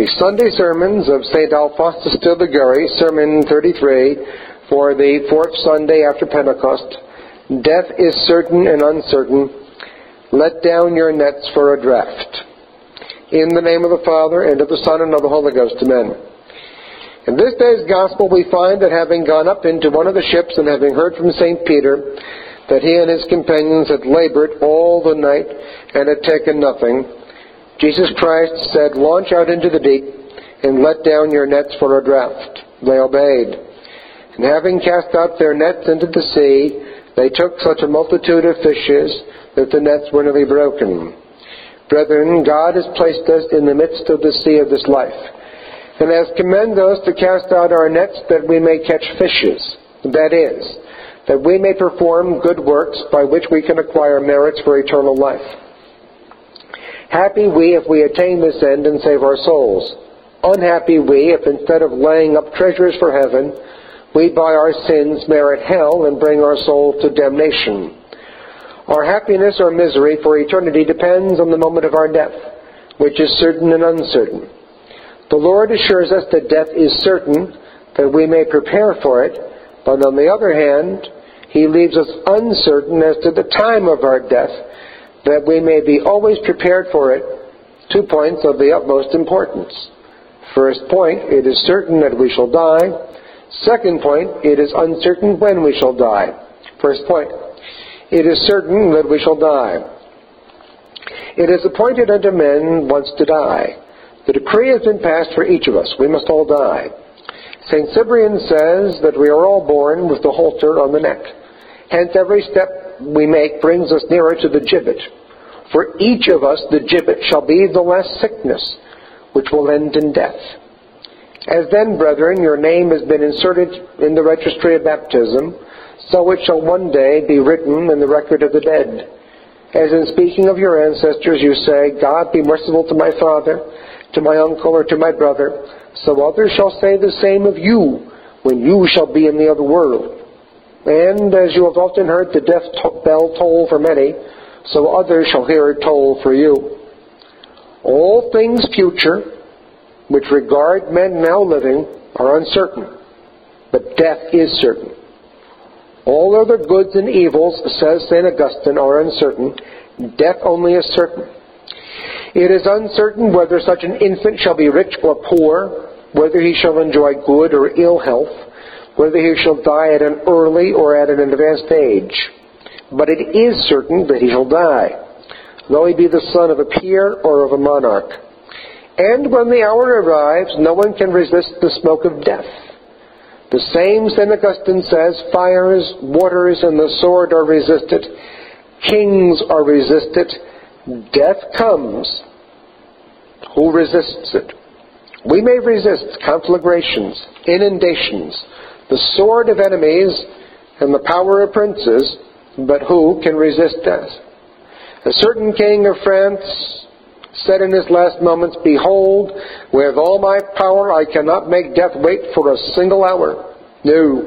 The Sunday Sermons of St. Alphonsus Liguori, Sermon 33, for the fourth Sunday after Pentecost. Death is certain and uncertain. Let down your nets for a draft. In the name of the Father, and of the Son, and of the Holy Ghost. Amen. In this day's Gospel we find that having gone up into one of the ships and having heard from St. Peter that he and his companions had labored all the night and had taken nothing, Jesus Christ said, "Launch out into the deep, and let down your nets for a draught." They obeyed. And having cast out their nets into the sea, they took such a multitude of fishes that the nets were nearly broken. Brethren, God has placed us in the midst of the sea of this life, and has commanded us to cast out our nets that we may catch fishes, that is, that we may perform good works by which we can acquire merits for eternal life. Happy we if we attain this end and save our souls. Unhappy we if instead of laying up treasures for heaven, we by our sins merit hell and bring our souls to damnation. Our happiness or misery for eternity depends on the moment of our death, which is certain and uncertain. The Lord assures us that death is certain, that we may prepare for it, but on the other hand, He leaves us uncertain as to the time of our death, that we may be always prepared for it. 2 points of the utmost importance. First point, it is certain that we shall die. Second point, it is uncertain when we shall die. First point, it is certain that we shall die. It is appointed unto men once to die. The decree has been passed for each of us. We must all die. St. Cyprian says that we are all born with the halter on the neck. Hence every step we make brings us nearer to the gibbet. For each of us the gibbet shall be the last sickness, which will end in death. As then, brethren, your name has been inserted in the registry of baptism, so it shall one day be written in the record of the dead. As in speaking of your ancestors you say, "God be merciful to my father, to my uncle, or to my brother," so others shall say the same of you when you shall be in the other world. And as you have often heard the death bell toll for many, so others shall hear it toll for you. All things future, which regard men now living, are uncertain, but death is certain. All other goods and evils, says St. Augustine, are uncertain. Death only is certain. It is uncertain whether such an infant shall be rich or poor, whether he shall enjoy good or ill health, whether he shall die at an early or at an advanced age. But it is certain that he shall die, though he be the son of a peer or of a monarch. And when the hour arrives, no one can resist the smoke of death. The same St. Augustine says, "Fires, waters, and the sword are resisted. Kings are resisted. Death comes. Who resists it?" We may resist conflagrations, inundations, the sword of enemies, and the power of princes, but who can resist death? A certain king of France said in his last moments, "Behold, with all my power I cannot make death wait for a single hour." No.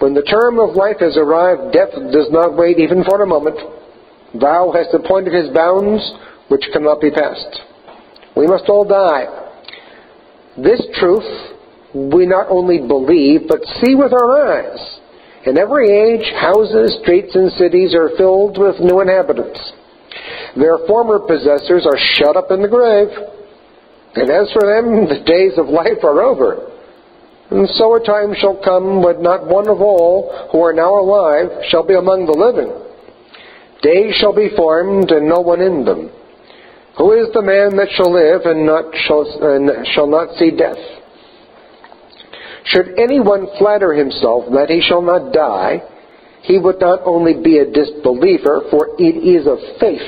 When the term of life has arrived, death does not wait even for a moment. Thou hast appointed his bounds, which cannot be passed. We must all die. This truth we not only believe, but see with our eyes. In every age, houses, streets, and cities are filled with new inhabitants. Their former possessors are shut up in the grave, and as for them, the days of life are over. And so a time shall come when not one of all who are now alive shall be among the living. Days shall be formed, and no one in them. Who is the man that shall live and shall not see death? Should anyone flatter himself that he shall not die, he would not only be a disbeliever, for it is of faith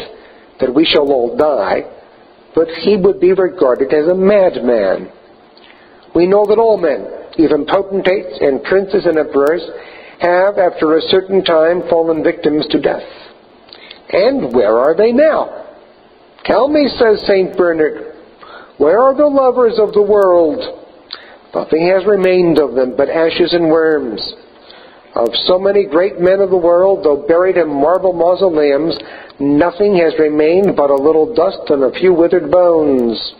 that we shall all die, but he would be regarded as a madman. We know that all men, even potentates and princes and emperors, have after a certain time fallen victims to death. And where are they now? "Tell me," says St. Bernard, "where are the lovers of the world? Nothing has remained of them but ashes and worms." Of so many great men of the world, though buried in marble mausoleums, nothing has remained but a little dust and a few withered bones.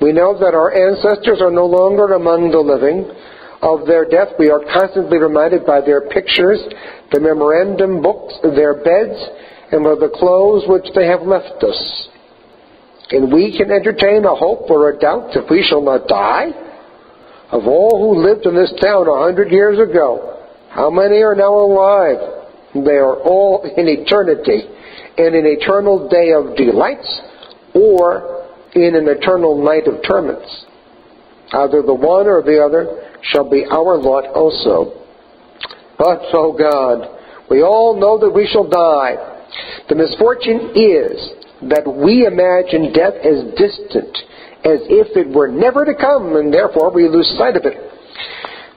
We know that our ancestors are no longer among the living. Of their death we are constantly reminded by their pictures, the memorandum books, their beds, and by the clothes which they have left us. And we can entertain a hope or a doubt that we shall not die? Of all who lived in this town 100 years ago, how many are now alive? They are all in eternity, in an eternal day of delights, or in an eternal night of torments. Either the one or the other shall be our lot also. But, O God, we all know that we shall die. The misfortune is that we imagine death as distant, as if it were never to come, and therefore we lose sight of it.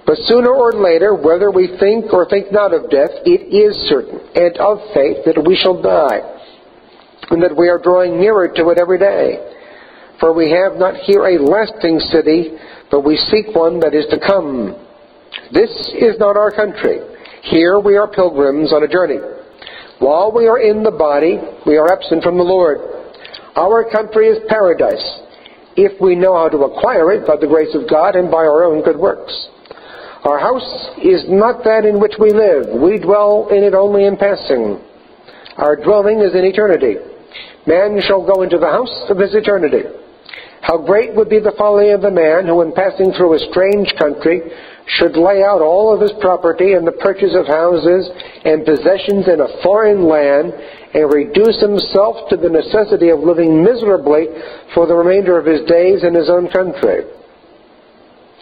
But sooner or later, whether we think or think not of death, it is certain, and of faith, that we shall die, and that we are drawing nearer to it every day. For we have not here a lasting city, but we seek one that is to come. This is not our country. Here we are pilgrims on a journey. While we are in the body, we are absent from the Lord. Our country is paradise, if we know how to acquire it by the grace of God and by our own good works. Our house is not that in which we live. We dwell in it only in passing. Our dwelling is in eternity. Man shall go into the house of his eternity. How great would be the folly of the man who, in passing through a strange country, should lay out all of his property in the purchase of houses and possessions in a foreign land, and reduce himself to the necessity of living miserably for the remainder of his days in his own country.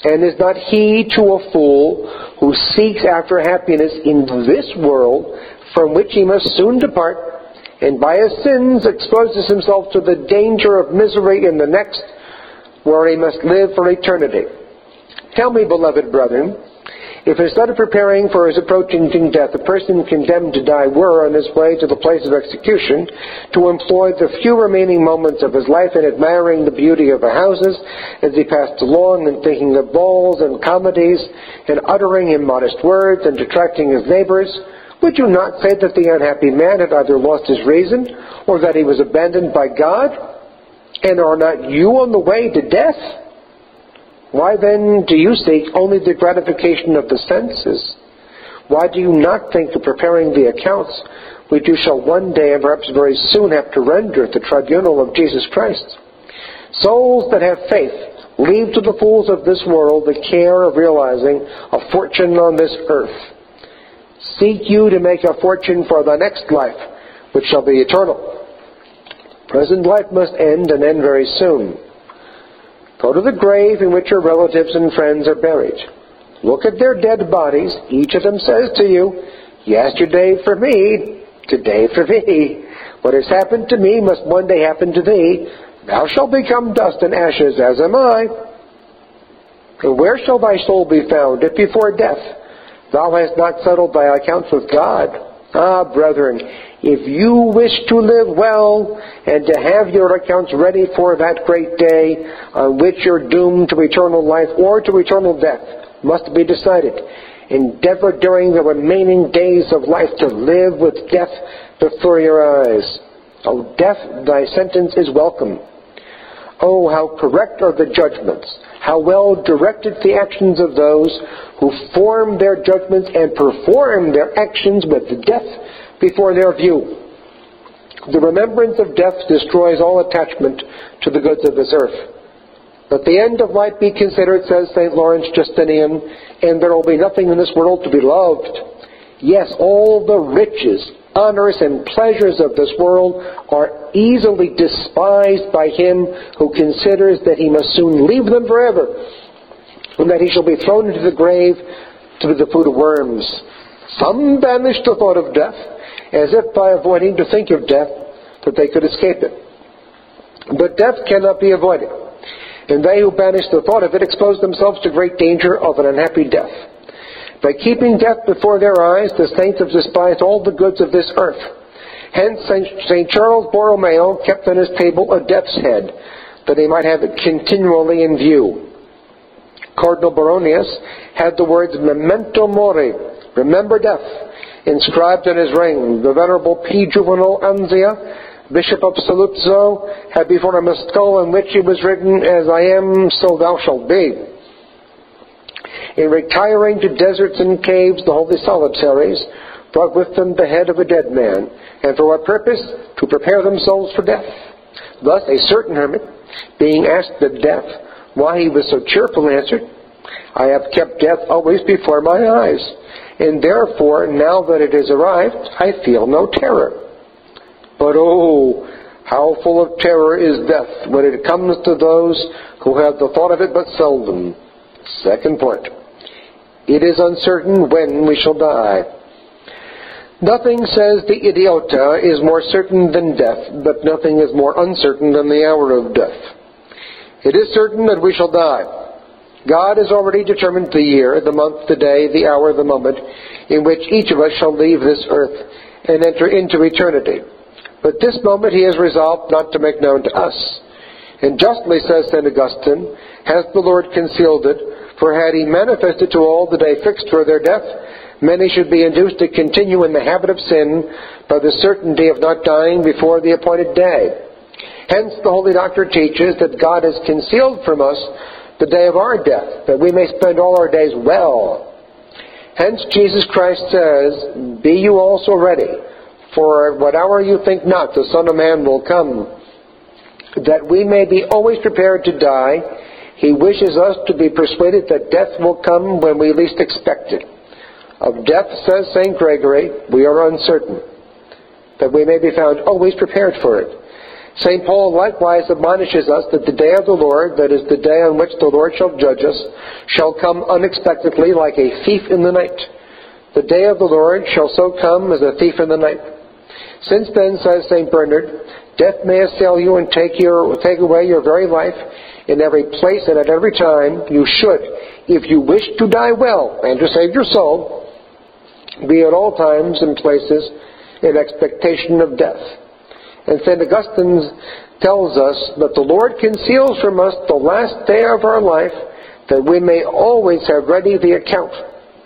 And is not he too a fool who seeks after happiness in this world, from which he must soon depart, and by his sins exposes himself to the danger of misery in the next, where he must live for eternity? Tell me, beloved brethren, if instead of preparing for his approaching death, a person condemned to die were on his way to the place of execution to employ the few remaining moments of his life in admiring the beauty of the houses as he passed along, and thinking of balls and comedies, and uttering immodest words, and detracting his neighbors, would you not say that the unhappy man had either lost his reason, or that he was abandoned by God? And are not you on the way to death? Why then do you seek only the gratification of the senses? Why do you not think of preparing the accounts which you shall one day, and perhaps very soon, have to render at the tribunal of Jesus Christ? Souls that have faith leave to the fools of this world the care of realizing a fortune on this earth. Seek you to make a fortune for the next life, which shall be eternal. Present life must end, and end very soon. Go to the grave in which your relatives and friends are buried. Look at their dead bodies. Each of them says to you, "Yesterday for me, today for thee. What has happened to me must one day happen to thee. Thou shalt become dust and ashes, as am I. And where shall thy soul be found, if before death thou hast not settled thy accounts with God?" Ah, brethren, if you wish to live well, and to have your accounts ready for that great day on which your doom to eternal life or to eternal death must be decided, endeavor during the remaining days of life to live with death before your eyes. O death, thy sentence is welcome. Oh, how correct are the judgments, how well directed the actions of those who form their judgments and perform their actions with death before their view. The remembrance of death destroys all attachment to the goods of this earth. Let the end of life be considered, says St. Lawrence Justinian, and there will be nothing in this world to be loved. Yes, all the riches, honors, and pleasures of this world are easily despised by him who considers that he must soon leave them forever, and that he shall be thrown into the grave to be the food of worms. Some banish the thought of death, as if by avoiding to think of death that they could escape it. But death cannot be avoided, and they who banish the thought of it expose themselves to great danger of an unhappy death. By keeping death before their eyes, the saints have despised all the goods of this earth. Hence, St. Charles Borromeo kept on his table a death's head, that he might have it continually in view. Cardinal Baronius had the words "Memento Mori," remember death, inscribed on his ring. The Venerable P. Juvenal Anzia Bishop of Saluzzo, had before him a skull on which it was written, "As I am, so thou shalt be." In retiring to deserts and caves, the holy solitaries brought with them the head of a dead man, and for what purpose? To prepare themselves for death. Thus a certain hermit, being asked at death why he was so cheerful, answered, "I have kept death always before my eyes, and therefore, now that it has arrived, I feel no terror. But oh, how full of terror is death when it comes to those who have the thought of it but seldom." Second point, it is uncertain when we shall die. Nothing, says the Idiota, is more certain than death, but nothing is more uncertain than the hour of death. It is certain that we shall die. God has already determined the year, the month, the day, the hour, the moment, in which each of us shall leave this earth and enter into eternity. But this moment he has resolved not to make known to us. And justly, says St. Augustine, has the Lord concealed it, for had he manifested to all the day fixed for their death, many should be induced to continue in the habit of sin by the certainty of not dying before the appointed day. Hence the Holy Doctor teaches that God has concealed from us the day of our death, that we may spend all our days well. Hence Jesus Christ says, "Be you also ready, for at what hour you think not, the Son of Man will come." That we may be always prepared to die, he wishes us to be persuaded that death will come when we least expect it. Of death, says St. Gregory, we are uncertain, that we may be found always prepared for it. St. Paul likewise admonishes us that the day of the Lord, that is, the day on which the Lord shall judge us, shall come unexpectedly like a thief in the night. The day of the Lord shall so come as a thief in the night. Since then, says St. Bernard, death may assail you and take away your very life. In every place and at every time, you should, if you wish to die well and to save your soul, be at all times and places in expectation of death. And St. Augustine tells us that the Lord conceals from us the last day of our life, that we may always have ready the account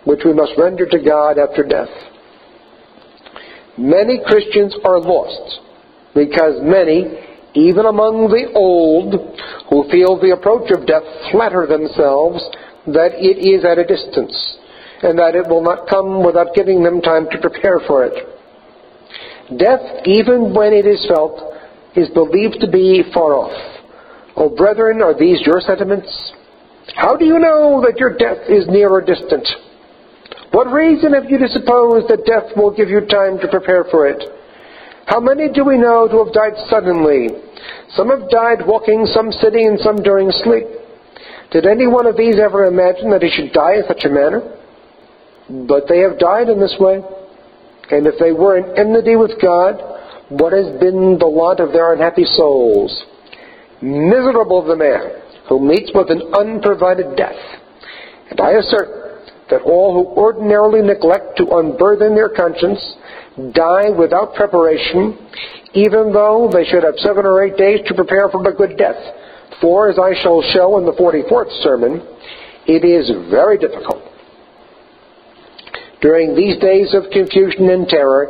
which we must render to God after death. Many Christians are lost, because many, even among the old, who feel the approach of death, flatter themselves that it is at a distance, and that it will not come without giving them time to prepare for it. Death, even when it is felt, is believed to be far off. O brethren, are these your sentiments? How do you know that your death is near or distant? What reason have you to suppose that death will give you time to prepare for it? How many do we know to have died suddenly? Some have died walking, some sitting, and some during sleep. Did any one of these ever imagine that he should die in such a manner? But they have died in this way. And if they were in enmity with God, what has been the lot of their unhappy souls? Miserable the man who meets with an unprovided death. And I assert that all who ordinarily neglect to unburden their conscience die without preparation, even though they should have 7 or 8 days to prepare for a good death. For, as I shall show in the 44th sermon, it is very difficult. During these days of confusion and terror,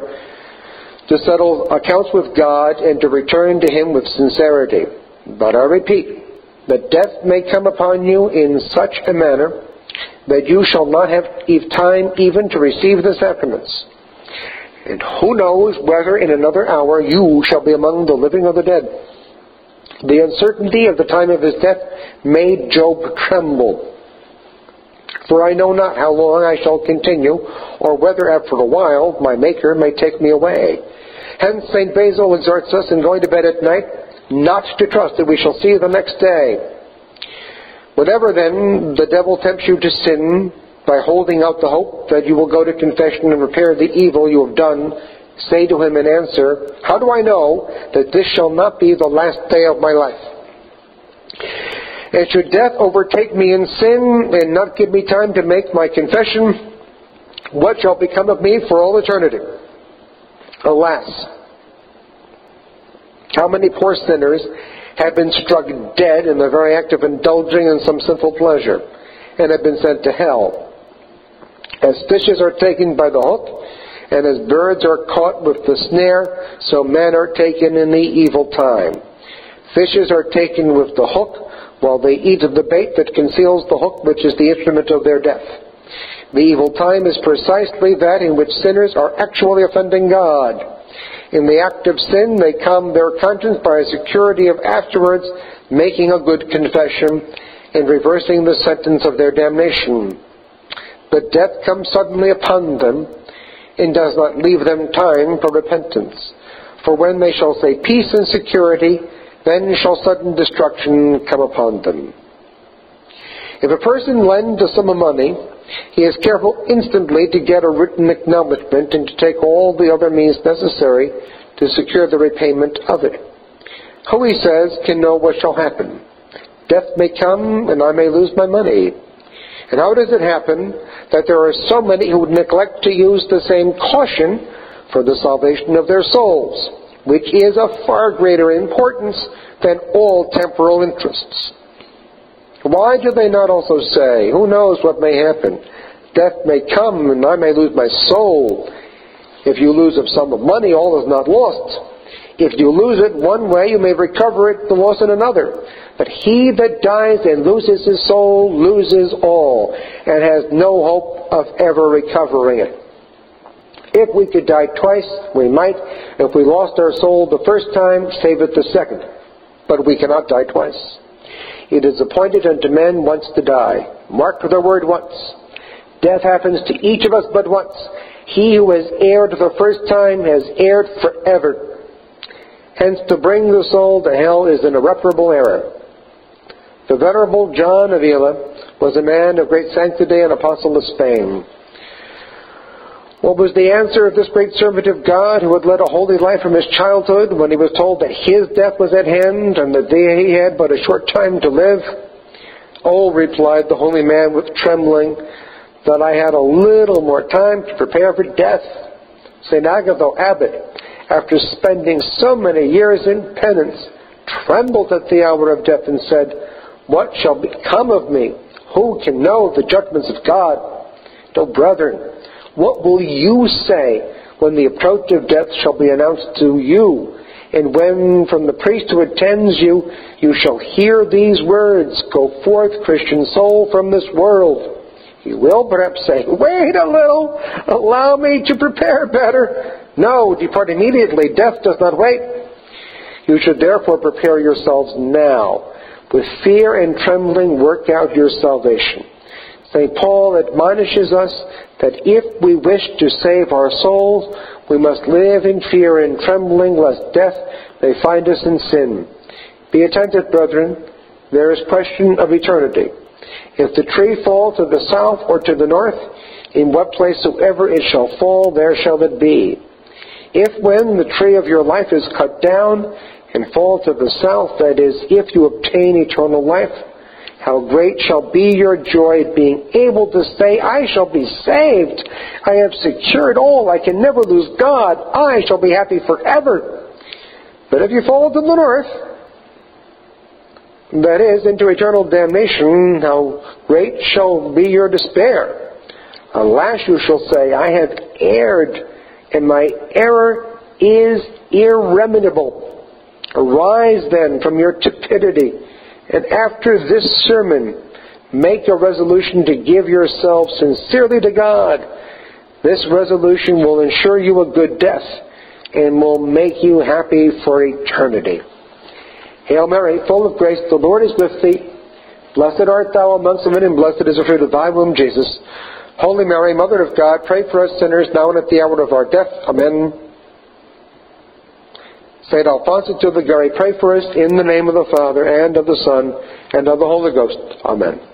to settle accounts with God and to return to Him with sincerity. But I repeat, that death may come upon you in such a manner that you shall not have time even to receive the sacraments. And who knows whether in another hour you shall be among the living or the dead. The uncertainty of the time of his death made Job tremble. For I know not how long I shall continue, or whether after a while my Maker may take me away. Hence St. Basil exhorts us in going to bed at night not to trust that we shall see the next day. Whenever then the devil tempts you to sin, by holding out the hope that you will go to confession and repair the evil you have done, say to him in answer, "How do I know that this shall not be the last day of my life? And should death overtake me in sin and not give me time to make my confession, what shall become of me for all eternity?" Alas, how many poor sinners have been struck dead in the very act of indulging in some sinful pleasure, and have been sent to hell. As fishes are taken by the hook, and as birds are caught with the snare, so men are taken in the evil time. Fishes are taken with the hook, while they eat of the bait that conceals the hook, which is the instrument of their death. The evil time is precisely that in which sinners are actually offending God. In the act of sin, they calm their conscience by a security of afterwards making a good confession and reversing the sentence of their damnation. But death comes suddenly upon them and does not leave them time for repentance. For when they shall say peace and security, then shall sudden destruction come upon them. If a person lends a sum of money, he is careful instantly to get a written acknowledgment and to take all the other means necessary to secure the repayment of it. Who, he says, can know what shall happen? Death may come, and I may lose my money. And how does it happen that there are so many who neglect to use the same caution for the salvation of their souls, which is of far greater importance than all temporal interests? Why do they not also say, who knows what may happen? Death may come, and I may lose my soul. If you lose a sum of money, all is not lost. If you lose it one way, you may recover it, the loss in another. But he that dies and loses his soul loses all, and has no hope of ever recovering it. If we could die twice, we might. If we lost our soul the first time, save it the second. But we cannot die twice. It is appointed unto men once to die. Mark the word once. Death happens to each of us but once. He who has erred the first time has erred forever. Hence, to bring the soul to hell is an irreparable error. The Venerable John of Avila was a man of great sanctity and apostle of Spain. What was the answer of this great servant of God who had led a holy life from his childhood when he was told that his death was at hand and that he had but a short time to live? Oh, replied the holy man with trembling, that I had a little more time to prepare for death. St. Agatho, abbot, after spending so many years in penance, trembled at the hour of death and said, what shall become of me? Who can know the judgments of God? No, brethren, what will you say when the approach of death shall be announced to you, and when from the priest who attends you, you shall hear these words, go forth, Christian soul, from this world? He will perhaps say, wait a little, allow me to prepare better. No, depart immediately, death does not wait. You should therefore prepare yourselves now. With fear and trembling, work out your salvation. St. Paul admonishes us that if we wish to save our souls, we must live in fear and trembling, lest death may find us in sin. Be attentive, brethren, there is question of eternity. If the tree fall to the south or to the north, in what place soever it shall fall, there shall it be. If when the tree of your life is cut down and fall to the south, that is, if you obtain eternal life, how great shall be your joy at being able to say, I shall be saved. I have secured all. I can never lose God. I shall be happy forever. But if you fall to the north, that is, into eternal damnation, how great shall be your despair. Alas, you shall say, I have erred, and my error is irremediable. Arise then from your tepidity, and after this sermon, make a resolution to give yourself sincerely to God. This resolution will ensure you a good death and will make you happy for eternity. Hail Mary, full of grace, the Lord is with thee. Blessed art thou amongst women, and blessed is the fruit of thy womb, Jesus. Holy Mary, Mother of God, pray for us sinners, now and at the hour of our death. Amen. St. Alphonsus Liguori, pray for us in the name of the Father, and of the Son, and of the Holy Ghost. Amen.